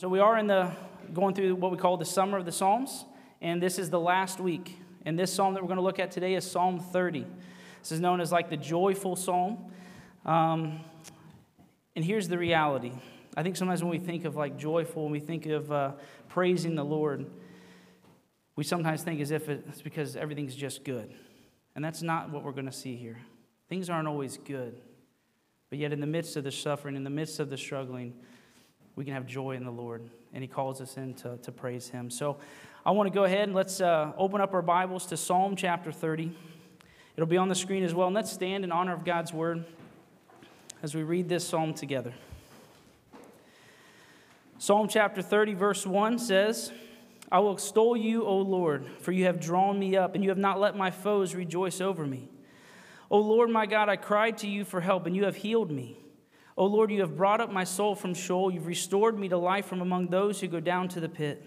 So we are in going through what we call the summer of the Psalms, and this is the last week. And this psalm that we're going to look at today is Psalm 30. This is known as like the joyful psalm. And here's the reality. I think sometimes when we think of like joyful, when we think of praising the Lord, we sometimes think as if it's because everything's just good. And that's not what we're going to see here. Things aren't always good. But yet in the midst of the suffering, in the midst of the struggling, we can have joy in the Lord. And he calls us in to praise him. So I want to go ahead and let's open up our Bibles to Psalm chapter 30. It'll be on the screen as well. And let's stand in honor of God's word as we read this psalm together. Psalm chapter 30, verse 1 says, I will extol you, O Lord, for you have drawn me up, and you have not let my foes rejoice over me. O Lord, my God, I cried to you for help, and you have healed me. O Lord, you have brought up my soul from Sheol. You've restored me to life from among those who go down to the pit.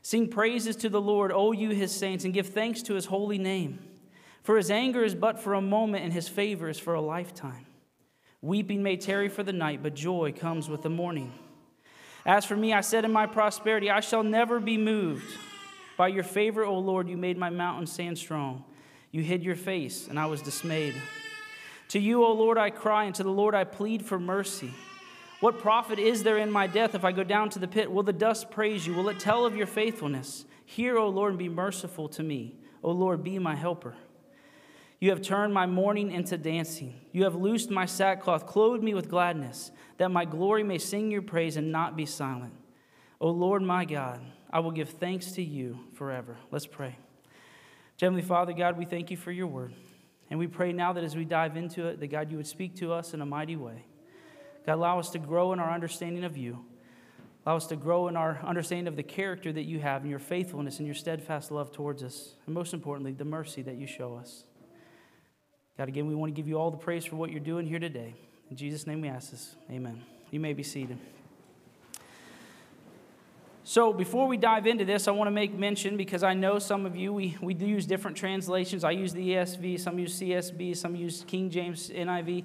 Sing praises to the Lord, O you his saints, and give thanks to his holy name. For his anger is but for a moment, and his favor is for a lifetime. Weeping may tarry for the night, but joy comes with the morning. As for me, I said in my prosperity, I shall never be moved. By your favor, O Lord, you made my mountain stand strong. You hid your face, and I was dismayed. To you, O Lord, I cry, and to the Lord I plead for mercy. What profit is there in my death if I go down to the pit? Will the dust praise you? Will it tell of your faithfulness? Hear, O Lord, and be merciful to me. O Lord, be my helper. You have turned my mourning into dancing. You have loosed my sackcloth, clothed me with gladness, that my glory may sing your praise and not be silent. O Lord, my God, I will give thanks to you forever. Let's pray. Heavenly Father, God, we thank you for your word. And we pray now that as we dive into it, that God, you would speak to us in a mighty way. God, allow us to grow in our understanding of you. Allow us to grow in our understanding of the character that you have and your faithfulness and your steadfast love towards us. And most importantly, the mercy that you show us. God, again, we want to give you all the praise for what you're doing here today. In Jesus' name we ask this. Amen. You may be seated. So before we dive into this, I want to make mention, because I know some of you, we do use different translations. I use the ESV, some use CSB, some use King James, NIV.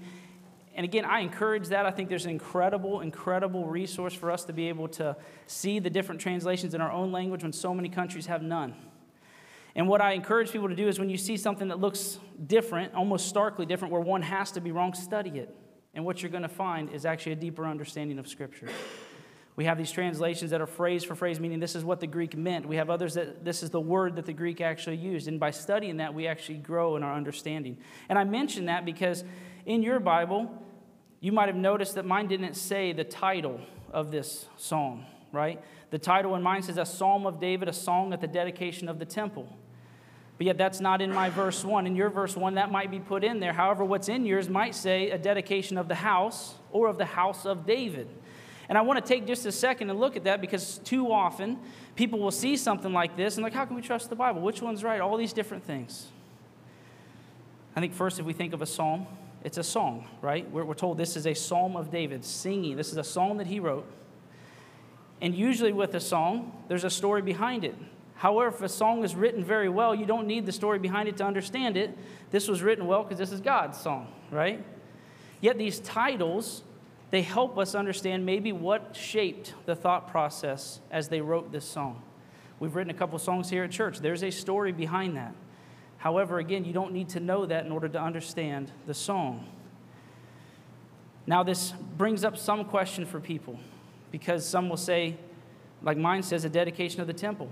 And again, I encourage that. I think there's an incredible resource for us to be able to see the different translations in our own language when so many countries have none. And what I encourage people to do is when you see something that looks different, almost starkly different, where one has to be wrong, study it. And what you're going to find is actually a deeper understanding of Scripture. We have these translations that are phrase for phrase, meaning this is what the Greek meant. We have others that this is the word that the Greek actually used. And by studying that, we actually grow in our understanding. And I mention that because in your Bible, you might have noticed that mine didn't say the title of this psalm, right? The title in mine says a Psalm of David, a song at the dedication of the temple. But yet that's not in my verse 1. In your verse 1, that might be put in there. However, what's in yours might say a dedication of the house or of the house of David. And I want to take just a second and look at that, because too often people will see something like this and like, how can we trust the Bible? Which one's right? All these different things. I think first, if we think of a psalm, it's a song, right? We're told this is a Psalm of David, singing. This is a song that he wrote. And usually with a song, there's a story behind it. However, if a song is written very well, you don't need the story behind it to understand it. This was written well because this is God's song, right? Yet these titles, they help us understand maybe what shaped the thought process as they wrote this song. We've written a couple songs here at church. There's a story behind that. However, again, you don't need to know that in order to understand the song. Now, this brings up some question for people, because some will say, like mine says, a dedication of the temple.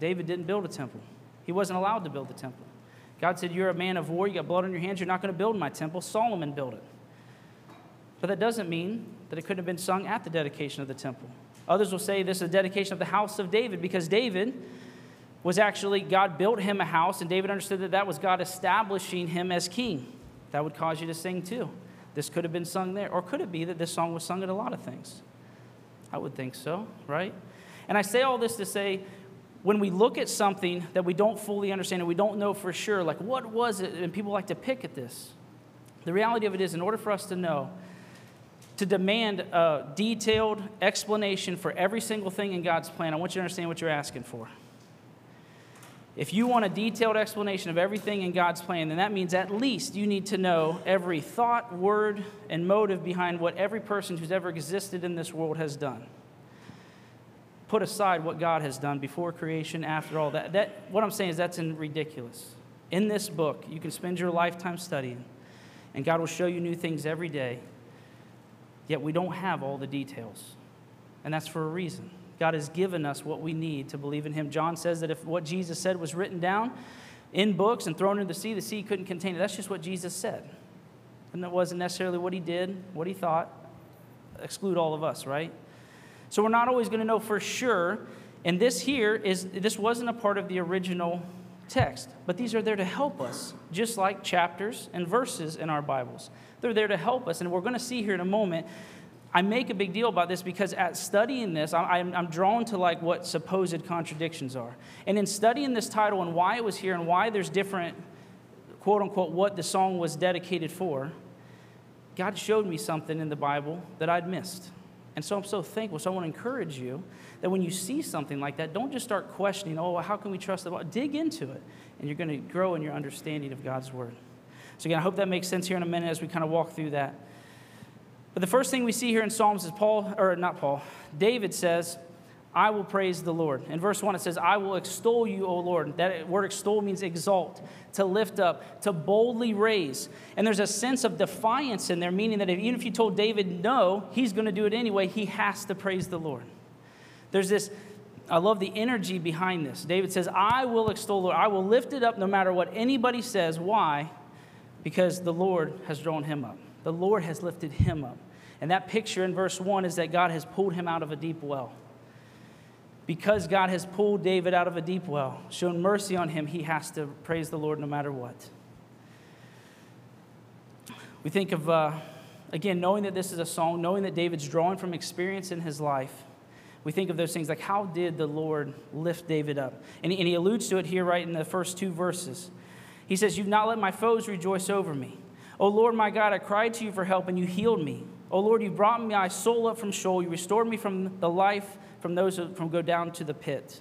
David didn't build a temple. He wasn't allowed to build the temple. God said, you're a man of war. You got blood on your hands. You're not going to build my temple. Solomon built it. But that doesn't mean that it couldn't have been sung at the dedication of the temple. Others will say this is a dedication of the house of David, because David was actually, God built him a house, and David understood that that was God establishing him as king. That would cause you to sing too. This could have been sung there. Or could it be that this song was sung at a lot of things? I would think so, right? And I say all this to say, when we look at something that we don't fully understand and we don't know for sure, like what was it? And people like to pick at this. The reality of it is, in order for us to know, to demand a detailed explanation for every single thing in God's plan, I want you to understand what you're asking for. If you want a detailed explanation of everything in God's plan, then that means at least you need to know every thought, word, and motive behind what every person who's ever existed in this world has done. put aside what God has done before creation, after all that. What I'm saying is that's ridiculous. In this book, you can spend your lifetime studying, and God will show you new things every day, yet we don't have all the details. And that's for a reason. God has given us what we need to believe in him. John says that if what Jesus said was written down in books and thrown into the sea couldn't contain it. That's just what Jesus said. And that wasn't necessarily what he did, what he thought. Exclude all of us, right? So we're not always going to know for sure. And this here is, this wasn't a part of the original text, but these are there to help us, just like chapters and verses in our Bibles. They're there to help us, and we're going to see here in a moment. I make a big deal about this because at studying this, I'm drawn to like what supposed contradictions are. And in studying this title and why it was here and why there's different, quote unquote, what the song was dedicated for, God showed me something in the Bible that I'd missed. And so I'm so thankful. So I want to encourage you that when you see something like that, don't just start questioning, oh, how can we trust the Bible? Dig into it, and you're going to grow in your understanding of God's Word. So again, I hope that makes sense here in a minute as we kind of walk through that. But the first thing we see here in Psalms is David says, I will praise the Lord. In verse 1, it says, I will extol you, O Lord. That word extol means exalt, to lift up, to boldly raise. And there's a sense of defiance in there, meaning that even if you told David no, he's going to do it anyway. He has to praise the Lord. There's this, I love the energy behind this. David says, I will extol the Lord. I will lift it up no matter what anybody says. Why? Because the Lord has drawn him up. The Lord has lifted him up. And that picture in verse 1 is that God has pulled him out of a deep well. Because God has pulled David out of a deep well, shown mercy on him, he has to praise the Lord no matter what. We think of, again, knowing that this is a song, knowing that David's drawing from experience in his life, we think of those things like, how did the Lord lift David up? And he alludes to it here right in the first two verses. He says, you've not let my foes rejoice over me. O Lord, my God, I cried to you for help, and you healed me. O Lord, you brought my soul up from Sheol. You restored me from the life, from those who go down to the pit.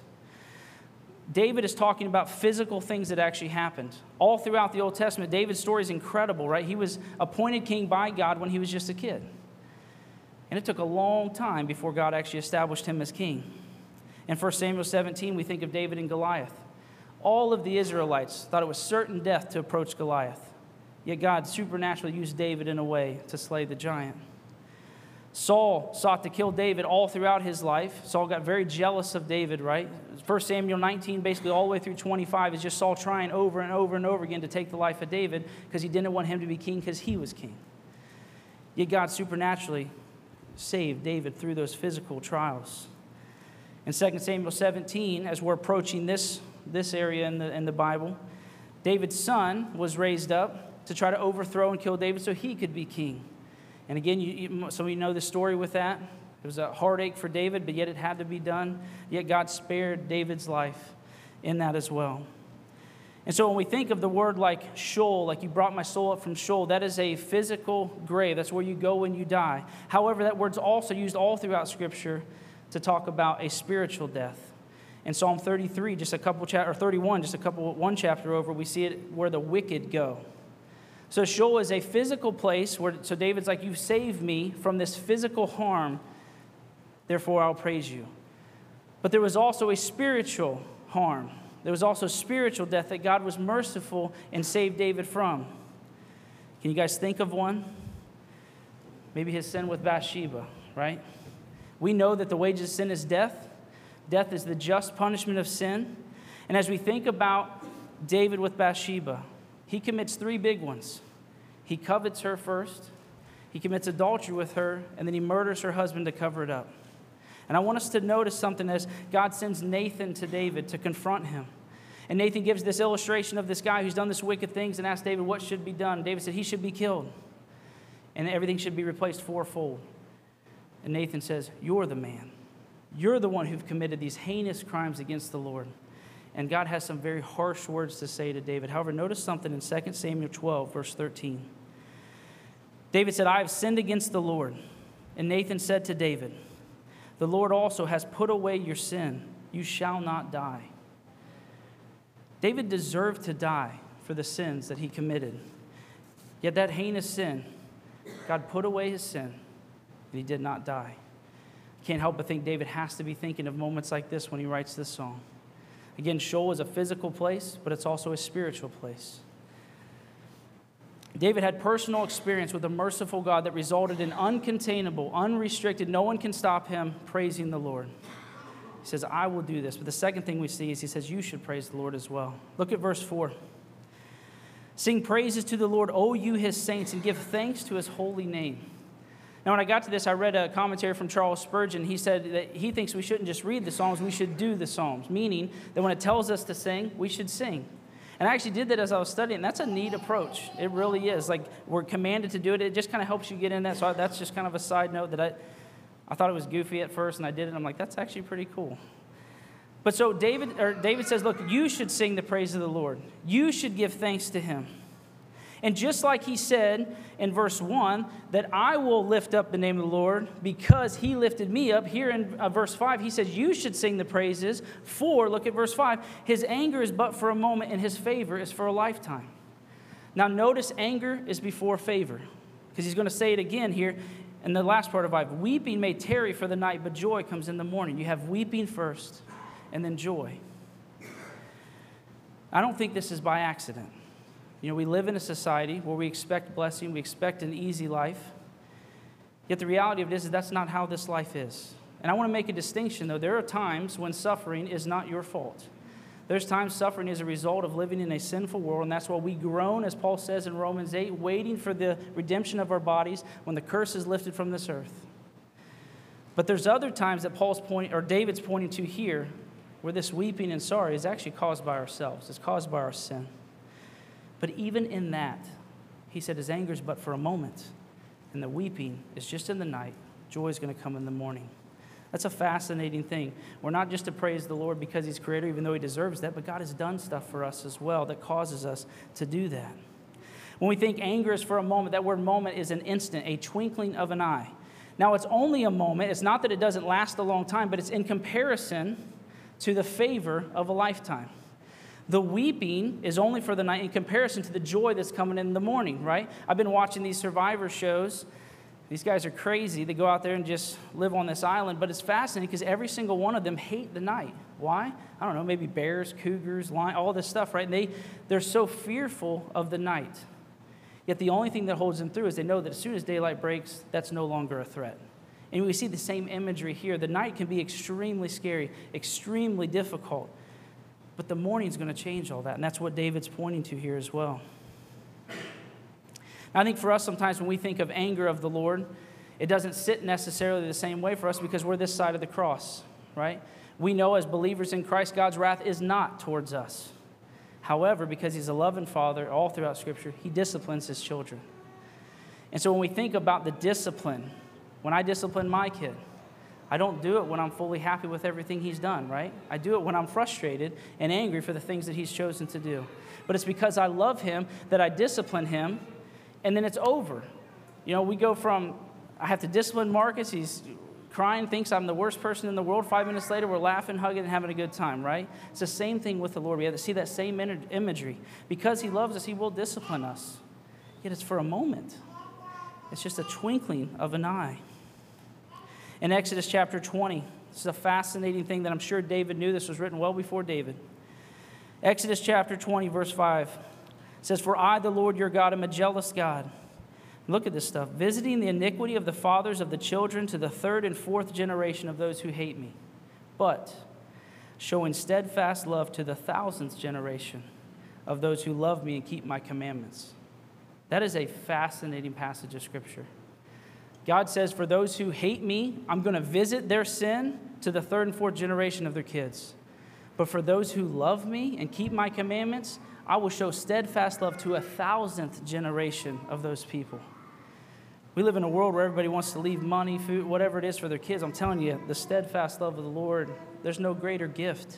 David is talking about physical things that actually happened. All throughout the Old Testament, David's story is incredible, right? He was appointed king by God when he was just a kid. And it took a long time before God actually established him as king. In 1 Samuel 17, we think of David and Goliath. All of the Israelites thought it was certain death to approach Goliath. Yet God supernaturally used David in a way to slay the giant. Saul sought to kill David all throughout his life. Saul got very jealous of David, right? 1 Samuel 19, basically all the way through 25, is just Saul trying over and over and over again to take the life of David because he didn't want him to be king because he was king. Yet God supernaturally saved David through those physical trials. In 2 Samuel 17, as we're approaching this area in the Bible, David's son was raised up to try to overthrow and kill David so he could be king. And again, some of you know the story with that. It was a heartache for David, but yet it had to be done. Yet God spared David's life in that as well. And so when we think of the word like Sheol, like you brought my soul up from Sheol, that is a physical grave. That's where you go when you die. However, that word's also used all throughout Scripture to talk about a spiritual death. In Psalm 33, just a couple chapters, or 31, just a couple, one chapter over, we see it where the wicked go. So Sheol is a physical place where, so David's like, you saved me from this physical harm, therefore I'll praise you. But there was also a spiritual harm. There was also spiritual death that God was merciful and saved David from. Can you guys think of one? Maybe his sin with Bathsheba, right? We know that the wages of sin is death. Death is the just punishment of sin. And as we think about David with Bathsheba, he commits three big ones. He covets her first, he commits adultery with her, and then he murders her husband to cover it up. And I want us to notice something as God sends Nathan to David to confront him. And Nathan gives this illustration of this guy who's done this wicked things and asks David what should be done. David said he should be killed, and everything should be replaced fourfold. And Nathan says, you're the man. You're the one who've committed these heinous crimes against the Lord. And God has some very harsh words to say to David. However, notice something in 2 Samuel 12, verse 13. David said, I have sinned against the Lord. And Nathan said to David, the Lord also has put away your sin. You shall not die. David deserved to die for the sins that he committed. Yet that heinous sin, God put away his sin, and he did not die. Can't help but think David has to be thinking of moments like this when he writes this song. Again, Sheol is a physical place, but it's also a spiritual place. David had personal experience with a merciful God that resulted in uncontainable, unrestricted, no one can stop him, praising the Lord. He says, I will do this. But the second thing we see is he says, you should praise the Lord as well. Look at verse 4. Sing praises to the Lord, O you his saints, and give thanks to his holy name. Now, when I got to this, I read a commentary from Charles Spurgeon. He said that he thinks we shouldn't just read the Psalms, we should do the Psalms, meaning that when it tells us to sing, we should sing. And I actually did that as I was studying. That's a neat approach. It really is. Like, we're commanded to do it. It just kind of helps you get in that. So that's just kind of a side note that I thought it was goofy at first, and I did it. I'm like, that's actually pretty cool. But so David says, look, you should sing the praise of the Lord. You should give thanks to him. And just like he said in verse 1, that I will lift up the name of the Lord because he lifted me up. Here in verse 5, he says, you should sing the praises for, look at verse 5, his anger is but for a moment and his favor is for a lifetime. Now notice anger is before favor, because he's going to say it again here in the last part of 5. Weeping may tarry for the night, but joy comes in the morning. You have weeping first and then joy. I don't think this is by accident. You know, we live in a society where we expect blessing, we expect an easy life. Yet the reality of it is that's not how this life is. And I want to make a distinction, though. There are times when suffering is not your fault. There's times suffering is a result of living in a sinful world, and that's why we groan, as Paul says in Romans 8, waiting for the redemption of our bodies when the curse is lifted from this earth. But there's other times that David's pointing to here where this weeping and sorrow is actually caused by ourselves. It's caused by our sin. But even in that, he said his anger is but for a moment, and the weeping is just in the night. Joy is going to come in the morning. That's a fascinating thing. We're not just to praise the Lord because he's creator, even though he deserves that, but God has done stuff for us as well that causes us to do that. When we think anger is for a moment, that word moment is an instant, a twinkling of an eye. Now, it's only a moment. It's not that it doesn't last a long time, but it's in comparison to the favor of a lifetime. The weeping is only for the night in comparison to the joy that's coming in the morning, right? I've been watching these Survivor shows. These guys are crazy. They go out there and just live on this island. But it's fascinating because every single one of them hate the night. Why? I don't know, maybe bears, cougars, lions, all this stuff, right? And they're so fearful of the night. Yet the only thing that holds them through is they know that as soon as daylight breaks, that's no longer a threat. And we see the same imagery here. The night can be extremely scary, extremely difficult. But the morning's going to change all that, and that's what David's pointing to here as well. Now, I think for us sometimes when we think of anger of the Lord, it doesn't sit necessarily the same way for us because we're this side of the cross, right? We know as believers in Christ, God's wrath is not towards us. However, because he's a loving father all throughout Scripture, he disciplines his children. And so when we think about the discipline, when I discipline my kid, I don't do it when I'm fully happy with everything he's done, right? I do it when I'm frustrated and angry for the things that he's chosen to do. But it's because I love him that I discipline him, and then it's over. You know, we go from, I have to discipline Marcus, he's crying, thinks I'm the worst person in the world. 5 minutes later, we're laughing, hugging, and having a good time, right? It's the same thing with the Lord. We have to see that same imagery. Because he loves us, he will discipline us. Yet it's for a moment. It's just a twinkling of an eye. In Exodus chapter 20, this is a fascinating thing that I'm sure David knew. This was written well before David. Exodus chapter 20, verse 5 says, For I, the Lord your God, am a jealous God. Look at this stuff. Visiting the iniquity of the fathers of the children to the third and fourth generation of those who hate me, but showing steadfast love to the thousandth generation of those who love me and keep my commandments. That is a fascinating passage of Scripture. God says, for those who hate me, I'm going to visit their sin to the third and fourth generation of their kids. But for those who love me and keep my commandments, I will show steadfast love to 1,000th generation of those people. We live in a world where everybody wants to leave money, food, whatever it is for their kids. I'm telling you, the steadfast love of the Lord, there's no greater gift.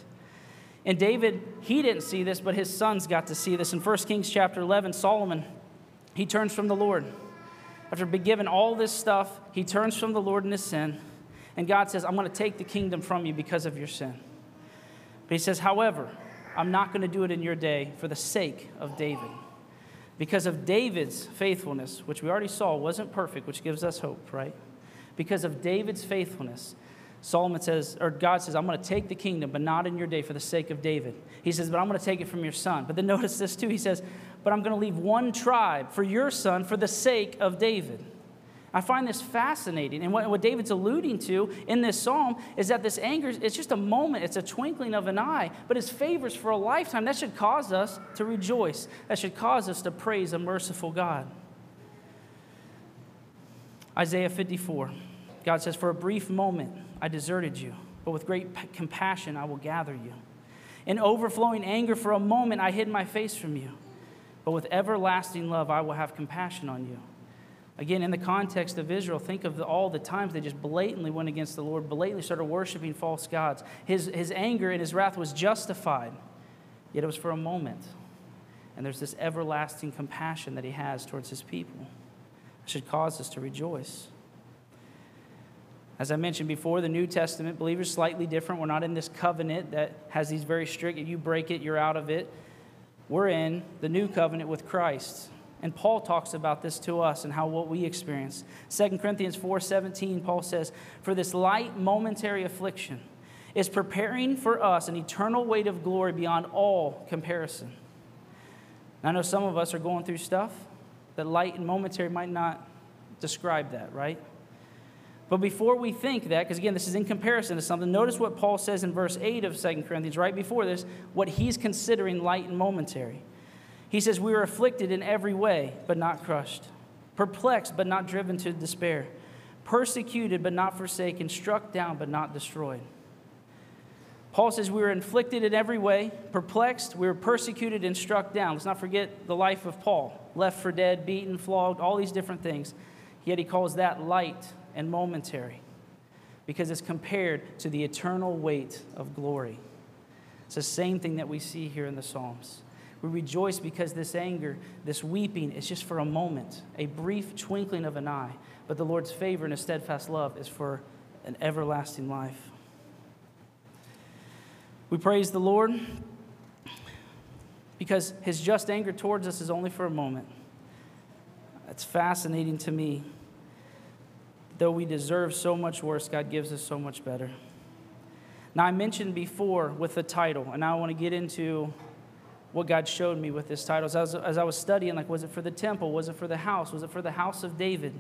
And David, he didn't see this, but his sons got to see this. In 1 Kings chapter 11, Solomon, he turns from the Lord. After being given all this stuff, he turns from the Lord in his sin, and God says, I'm going to take the kingdom from you because of your sin. But he says, however, I'm not going to do it in your day for the sake of David. Because of David's faithfulness, which we already saw wasn't perfect, which gives us hope, right? Because of David's faithfulness, Solomon says, or God says, I'm going to take the kingdom, but not in your day for the sake of David. He says, but I'm going to take it from your son. But then notice this too. He says, but I'm going to leave one tribe for your son for the sake of David. I find this fascinating. And what David's alluding to in this psalm is that this anger, it's just a moment. It's a twinkling of an eye. But his favors for a lifetime, that should cause us to rejoice. That should cause us to praise a merciful God. Isaiah 54. God says, for a brief moment I deserted you, but with great compassion I will gather you. In overflowing anger for a moment I hid my face from you, but with everlasting love I will have compassion on you. Again, in the context of Israel, think of all the times they just blatantly went against the Lord, blatantly started worshiping false gods. His anger and his wrath was justified, yet it was for a moment. And there's this everlasting compassion that he has towards his people. It should cause us to rejoice. As I mentioned before, the New Testament believers are slightly different. We're not in this covenant that has these very strict, if you break it, you're out of it. We're in the new covenant with Christ. And Paul talks about this to us and how what we experience. 2 Corinthians 4:17, Paul says, for this light momentary affliction is preparing for us an eternal weight of glory beyond all comparison. Now, I know some of us are going through stuff that light and momentary might not describe that, right? But before we think that, because again, this is in comparison to something, notice what Paul says in verse 8 of 2 Corinthians, right before this, what he's considering light and momentary. He says, we were afflicted in every way, but not crushed, perplexed, but not driven to despair, persecuted, but not forsaken, struck down, but not destroyed. Paul says we were afflicted in every way, perplexed, we were persecuted and struck down. Let's not forget the life of Paul, left for dead, beaten, flogged, all these different things. Yet he calls that light and momentary, because it's compared to the eternal weight of glory. It's the same thing that we see here in the Psalms. We rejoice because this anger, this weeping, is just for a moment, a brief twinkling of an eye. But the Lord's favor and his steadfast love is for an everlasting life. We praise the Lord because his just anger towards us is only for a moment. That's fascinating to me. Though we deserve so much worse, God gives us so much better. Now, I mentioned before with the title, and I want to get into what God showed me with this title. As I was studying, like, was it for the temple? Was it for the house? Was it for the house of David?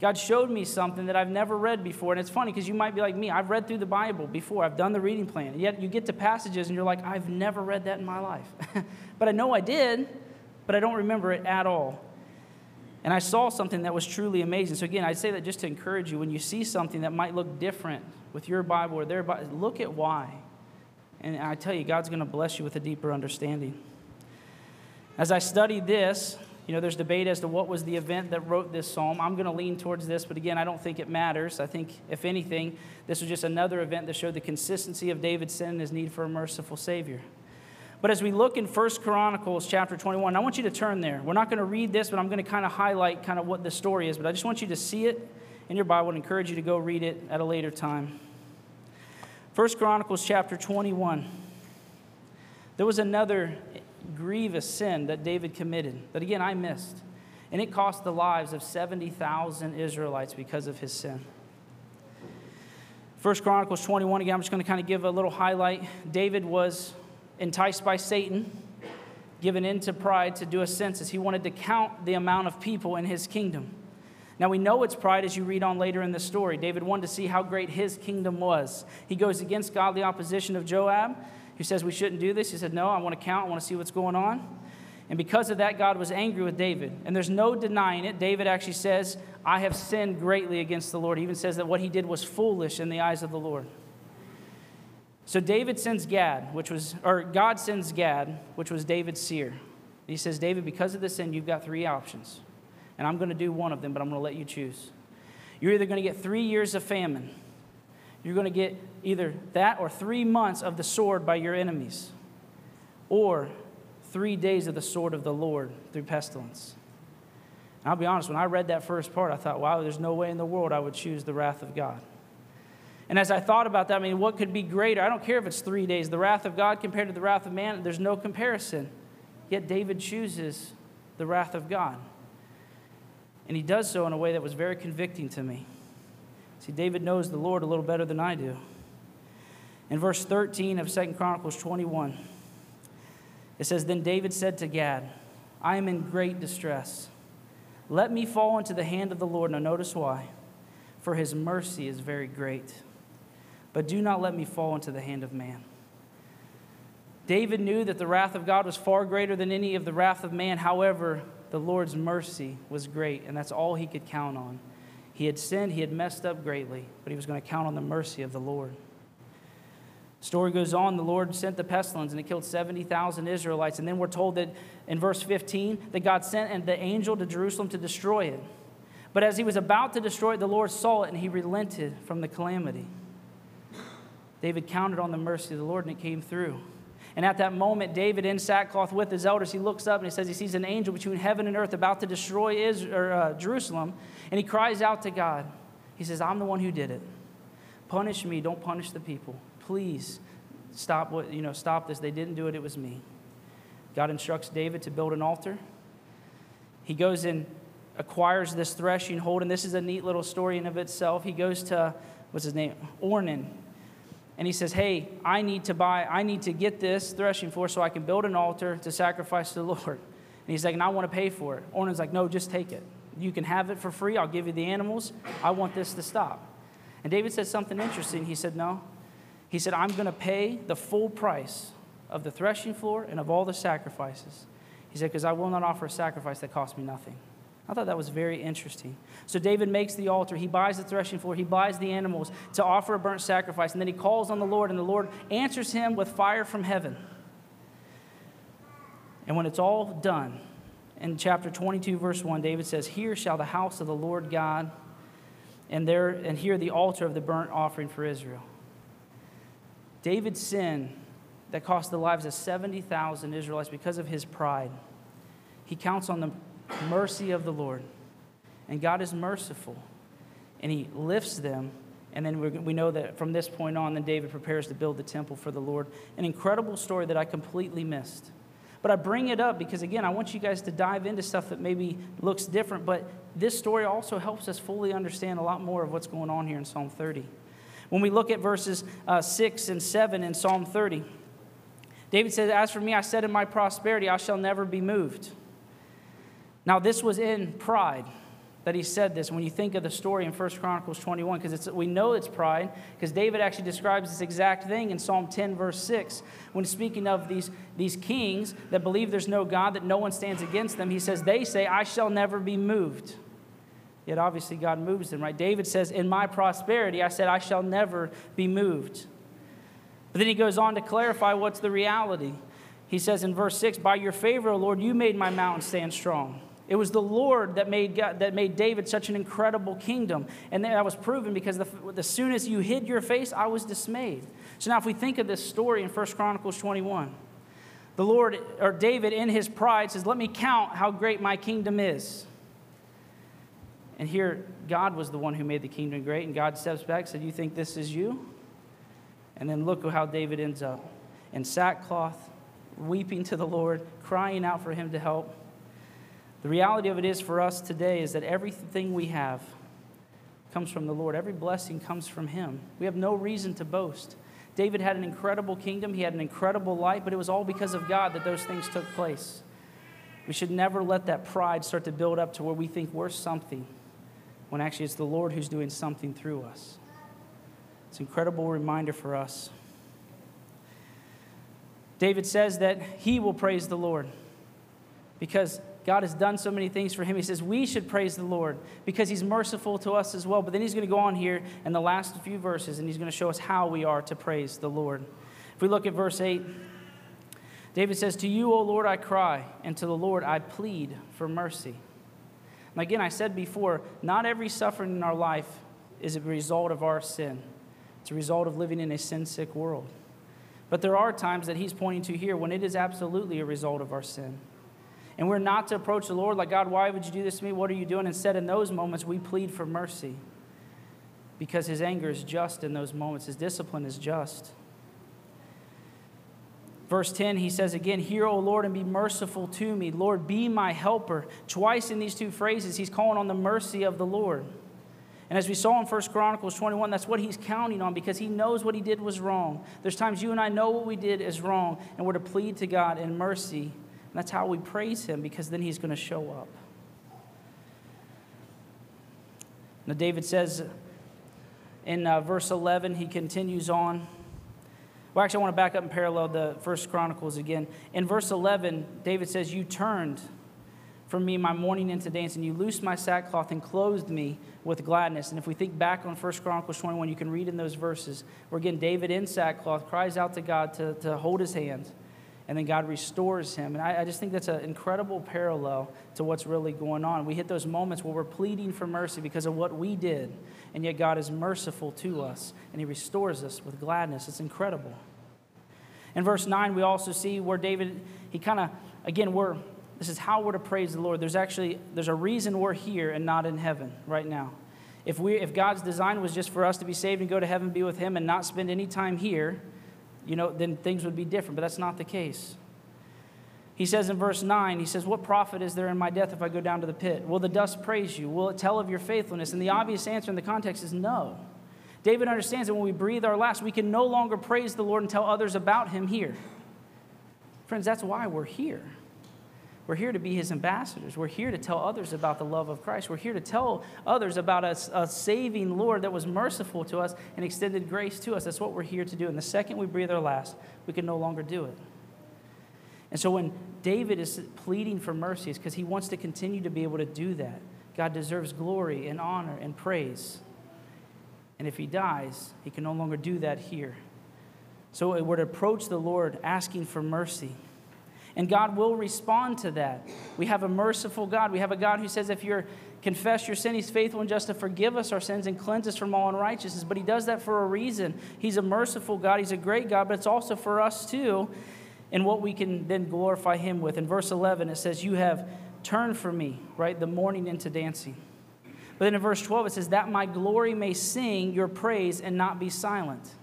God showed me something that I've never read before. And it's funny because you might be like me. I've read through the Bible before. I've done the reading plan. And yet you get to passages and you're like, I've never read that in my life. But I know I did, but I don't remember it at all. And I saw something that was truly amazing. So again, I say that just to encourage you. When you see something that might look different with your Bible or their Bible, look at why. And I tell you, God's going to bless you with a deeper understanding. As I studied this, you know, there's debate as to what was the event that wrote this psalm. I'm going to lean towards this, but again, I don't think it matters. I think, if anything, this was just another event that showed the consistency of David's sin and his need for a merciful Savior. But as we look in 1 Chronicles chapter 21, I want you to turn there. We're not going to read this, but I'm going to kind of highlight kind of what the story is. But I just want you to see it in your Bible and encourage you to go read it at a later time. 1 Chronicles chapter 21. There was another grievous sin that David committed that, again, I missed. And it cost the lives of 70,000 Israelites because of his sin. 1 Chronicles 21, again, I'm just going to kind of give a little highlight. David was enticed by Satan, given into pride to do a census. He wanted to count the amount of people in his kingdom. Now, we know it's pride as you read on later in the story. David wanted to see how great his kingdom was. He goes against godly opposition of Joab, who says we shouldn't do this. He said, no, I want to count. I want to see what's going on. And because of that, God was angry with David. And there's no denying it. David actually says, I have sinned greatly against the Lord. He even says that what he did was foolish in the eyes of the Lord. So David sends Gad, God sends Gad, which was David's seer. And he says, David, because of this sin, you've got three options. And I'm going to do one of them, but I'm going to let you choose. You're either going to get 3 years of famine. You're going to get either that or 3 months of the sword by your enemies. Or 3 days of the sword of the Lord through pestilence. And I'll be honest, when I read that first part, I thought, wow, there's no way in the world I would choose the wrath of God. And as I thought about that, I mean, what could be greater? I don't care if it's 3 days. The wrath of God compared to the wrath of man, there's no comparison. Yet David chooses the wrath of God. And he does so in a way that was very convicting to me. See, David knows the Lord a little better than I do. In verse 13 of 2 Chronicles 21, it says, Then David said to Gad, I am in great distress. Let me fall into the hand of the Lord. Now notice why. For his mercy is very great. But do not let me fall into the hand of man. David knew that the wrath of God was far greater than any of the wrath of man. However, the Lord's mercy was great, and that's all he could count on. He had sinned, he had messed up greatly, but he was going to count on the mercy of the Lord. The story goes on, the Lord sent the pestilence, and it killed 70,000 Israelites. And then we're told that in verse 15, that God sent the angel to Jerusalem to destroy it. But as he was about to destroy it, the Lord saw it, and he relented from the calamity. David counted on the mercy of the Lord, and it came through. And at that moment, David, in sackcloth with his elders, he looks up and he says he sees an angel between heaven and earth about to destroy Jerusalem. And he cries out to God. He says, I'm the one who did it. Punish me. Don't punish the people. Please stop stop this. They didn't do it. It was me. God instructs David to build an altar. He goes and acquires this threshing hold. And this is a neat little story in of itself. He goes to, what's his name? Ornan. And he says, hey, I need to get this threshing floor so I can build an altar to sacrifice to the Lord. And he's like, and I want to pay for it. Ornan's like, no, just take it. You can have it for free. I'll give you the animals. I want this to stop. And David said something interesting. He said, no. He said, I'm going to pay the full price of the threshing floor and of all the sacrifices. He said, because I will not offer a sacrifice that cost me nothing. I thought that was very interesting. So David makes the altar. He buys the threshing floor. He buys the animals to offer a burnt sacrifice. And then he calls on the Lord, and the Lord answers him with fire from heaven. And when it's all done, in chapter 22, verse 1, David says, Here shall the house of the Lord God, and here the altar of the burnt offering for Israel. David's sin that cost the lives of 70,000 Israelites because of his pride, he counts on the mercy of the Lord, and God is merciful, and he lifts them. And then we know that from this point on, then David prepares to build the temple for the Lord. An incredible story that I completely missed, but I bring it up because, again, I want you guys to dive into stuff that maybe looks different, but this story also helps us fully understand a lot more of what's going on here in Psalm 30. When we look at verses 6 and 7 in Psalm 30, David says, As for me, I said in my prosperity, I shall never be moved. Now, this was in pride that he said this. When you think of the story in 1 Chronicles 21, because we know it's pride, because David actually describes this exact thing in Psalm 10, verse 6. When speaking of these kings that believe there's no God, that no one stands against them, he says, they say, I shall never be moved. Yet, obviously, God moves them, right? David says, in my prosperity, I said, I shall never be moved. But then he goes on to clarify what's the reality. He says in verse 6, By your favor, O Lord, you made my mountain stand strong. It was the Lord that made David such an incredible kingdom. And that was proven because as soon as you hid your face, I was dismayed. So now if we think of this story in 1 Chronicles 21, the Lord, or David in his pride says, let me count how great my kingdom is. And here, God was the one who made the kingdom great. And God steps back and said, you think this is you? And then look how David ends up in sackcloth, weeping to the Lord, crying out for him to help. The reality of it is for us today is that everything we have comes from the Lord. Every blessing comes from Him. We have no reason to boast. David had an incredible kingdom. He had an incredible life, but it was all because of God that those things took place. We should never let that pride start to build up to where we think we're something, when actually it's the Lord who's doing something through us. It's an incredible reminder for us. David says that he will praise the Lord because God has done so many things for him. He says we should praise the Lord because he's merciful to us as well. But then he's going to go on here in the last few verses, and he's going to show us how we are to praise the Lord. If we look at verse 8, David says, To you, O Lord, I cry, and to the Lord I plead for mercy. And again, I said before, not every suffering in our life is a result of our sin. It's a result of living in a sin-sick world. But there are times that he's pointing to here when it is absolutely a result of our sin. And we're not to approach the Lord like, God, why would you do this to me? What are you doing? Instead, in those moments, we plead for mercy because his anger is just in those moments. His discipline is just. Verse 10, he says again, Hear, O Lord, and be merciful to me. Lord, be my helper. Twice in these two phrases, he's calling on the mercy of the Lord. And as we saw in 1 Chronicles 21, that's what he's counting on because he knows what he did was wrong. There's times you and I know what we did is wrong, and we're to plead to God in mercy. And that's how we praise him, because then he's going to show up. Now David says in verse 11, he continues on. Well, actually, I want to back up and parallel the 1 Chronicles again. In verse 11, David says, "You turned from me my mourning into dancing. You loosed my sackcloth and clothed me with gladness." And if we think back on 1 Chronicles 21, you can read in those verses where, again, David in sackcloth cries out to God to hold his hand. And then God restores him. And I just think that's an incredible parallel to what's really going on. We hit those moments where we're pleading for mercy because of what we did. And yet God is merciful to us. And he restores us with gladness. It's incredible. In verse 9, we also see where David, he kind of, again, this is how we're to praise the Lord. There's a reason we're here and not in heaven right now. If God's design was just for us to be saved and go to heaven and be with him and not spend any time here, then things would be different, but that's not the case. He says in verse 9, he says, "What profit is there in my death if I go down to the pit? Will the dust praise you? Will it tell of your faithfulness?" And the obvious answer in the context is no. David understands that when we breathe our last, we can no longer praise the Lord and tell others about him here. Friends, that's why we're here. We're here to be his ambassadors. We're here to tell others about the love of Christ. We're here to tell others about a saving Lord that was merciful to us and extended grace to us. That's what we're here to do. And the second we breathe our last, we can no longer do it. And so when David is pleading for mercy, it's because he wants to continue to be able to do that. God deserves glory and honor and praise. And if he dies, he can no longer do that here. So we're to approach the Lord asking for mercy. And God will respond to that. We have a merciful God. We have a God who says if you confess your sin, he's faithful and just to forgive us our sins and cleanse us from all unrighteousness. But he does that for a reason. He's a merciful God. He's a great God. But it's also for us too in what we can then glorify him with. In verse 11, it says, "You have turned from me," right, "the mourning into dancing." But then in verse 12, it says, "That my glory may sing your praise and not be silent."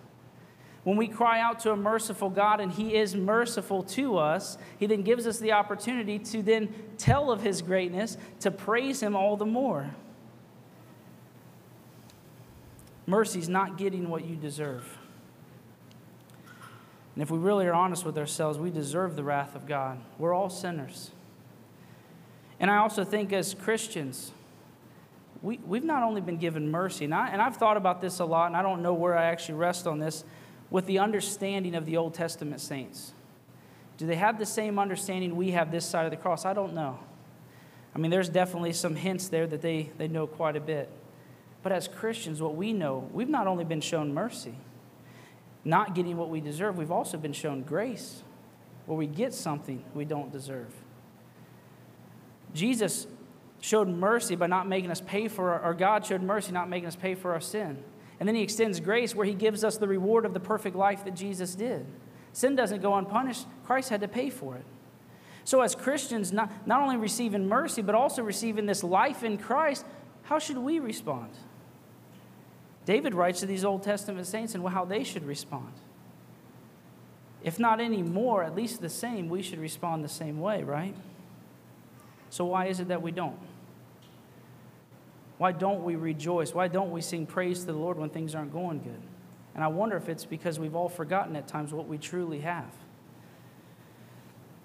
When we cry out to a merciful God and he is merciful to us, he then gives us the opportunity to then tell of his greatness, to praise him all the more. Mercy's not getting what you deserve. And if we really are honest with ourselves, we deserve the wrath of God. We're all sinners. And I also think as Christians, we've not only been given mercy, and I've thought about this a lot, and I don't know where I actually rest on this, with the understanding of the Old Testament saints. Do they have the same understanding we have this side of the cross? I don't know. I mean, there's definitely some hints there that they know quite a bit. But as Christians, what we know, we've not only been shown mercy, not getting what we deserve, we've also been shown grace, where we get something we don't deserve. Jesus showed mercy by not making us pay for our, or God showed mercy not making us pay for our sin. And then he extends grace where he gives us the reward of the perfect life that Jesus did. Sin doesn't go unpunished. Christ had to pay for it. So as Christians, not only receiving mercy, but also receiving this life in Christ, how should we respond? David writes to these Old Testament saints and how they should respond. If not any more, at least the same, we should respond the same way, right? So why is it that we don't? Why don't we rejoice? Why don't we sing praise to the Lord when things aren't going good? And I wonder if it's because we've all forgotten at times what we truly have.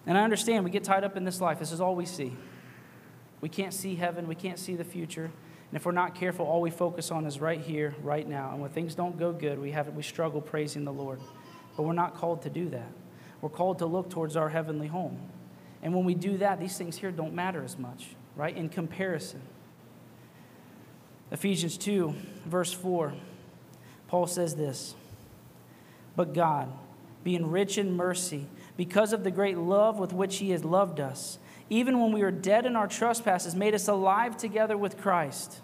And I understand we get tied up in this life. This is all we see. We can't see heaven. We can't see the future. And if we're not careful, all we focus on is right here, right now. And when things don't go good, we struggle praising the Lord. But we're not called to do that. We're called to look towards our heavenly home. And when we do that, these things here don't matter as much, right, in comparison. Ephesians 2, verse 4, Paul says this, "But God, being rich in mercy, because of the great love with which he has loved us, even when we were dead in our trespasses, made us alive together with Christ.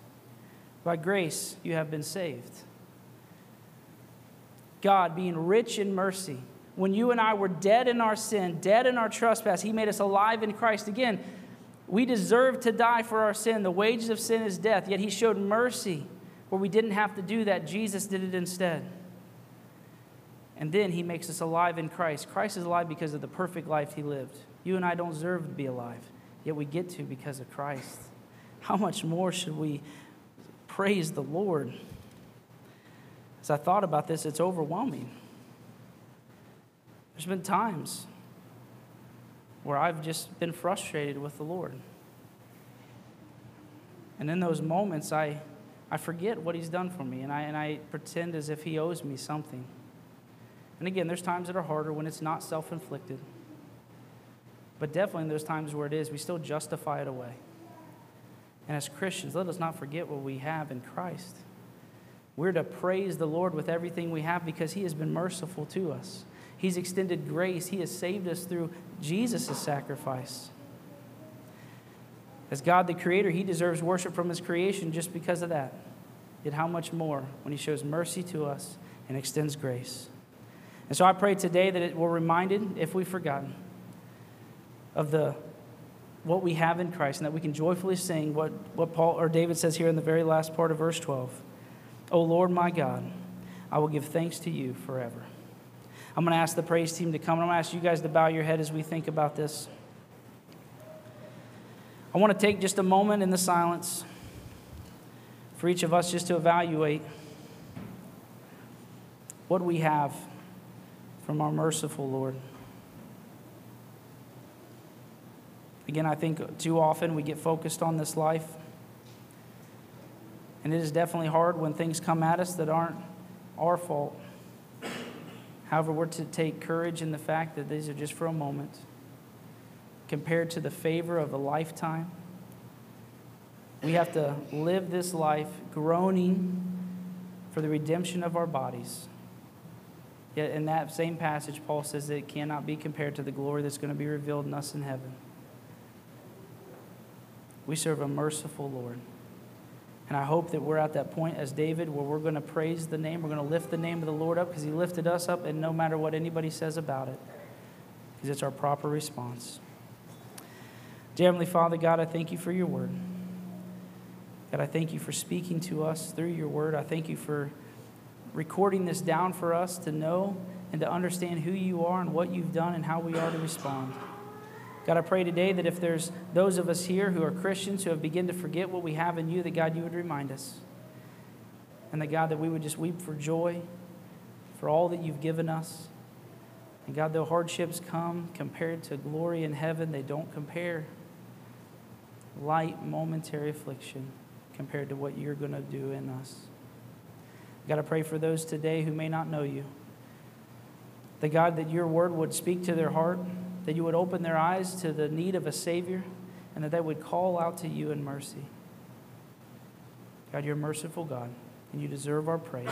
By grace you have been saved." God, being rich in mercy, when you and I were dead in our sin, dead in our trespass, he made us alive in Christ again. We deserve to die for our sin. The wages of sin is death. Yet he showed mercy where we didn't have to do that. Jesus did it instead. And then he makes us alive in Christ. Christ is alive because of the perfect life he lived. You and I don't deserve to be alive, yet we get to because of Christ. How much more should we Praise the Lord. As I thought about this, it's overwhelming. There's been times where I've just been frustrated with the Lord. And in those moments, I forget what he's done for me, and I pretend as if he owes me something. And again, there's times that are harder when it's not self-inflicted. But definitely in those times where it is, we still justify it away. And as Christians, let us not forget what we have in Christ. We're to praise the Lord with everything we have because he has been merciful to us. He's extended grace. He has saved us through Jesus' sacrifice. As God the Creator, he deserves worship from his creation just because of that. Yet how much more when he shows mercy to us and extends grace. And so I pray today that we're reminded, if we've forgotten, of what we have in Christ, and that we can joyfully sing what Paul or David says here in the very last part of verse 12. O Lord my God, I will give thanks to you forever. I'm going to ask the praise team to come, and I'm going to ask you guys to bow your head as we think about this. I want to take just a moment in the silence for each of us just to evaluate what we have from our merciful Lord. Again, I think too often we get focused on this life. And it is definitely hard when things come at us that aren't our fault. However, we're to take courage in the fact that these are just for a moment, compared to the favor of a lifetime. We have to live this life groaning for the redemption of our bodies. Yet in that same passage, Paul says that it cannot be compared to the glory that's going to be revealed in us in heaven. We serve a merciful Lord. And I hope that we're at that point as David where we're going to praise the name, we're going to lift the name of the Lord up because he lifted us up, and no matter what anybody says about it, because it's our proper response. Dear Heavenly Father, God, I thank you for your word. God, I thank you for speaking to us through your word. I thank you for recording this down for us to know and to understand who you are and what you've done and how we are to respond. God, I pray today that if there's those of us here who are Christians who have begun to forget what we have in you, that God, you would remind us. And that God, that we would just weep for joy for all that you've given us. And God, though hardships come compared to glory in heaven, they don't compare. Light, momentary affliction compared to what you're going to do in us. God, I pray for those today who may not know you. That God, that your word would speak to their heart, that you would open their eyes to the need of a Savior, and that they would call out to you in mercy. God, you're a merciful God, and you deserve our praise.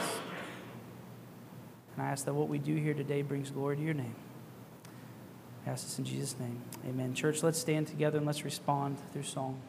And I ask that what we do here today brings glory to your name. I ask this in Jesus' name. Amen. Church, let's stand together and let's respond through song.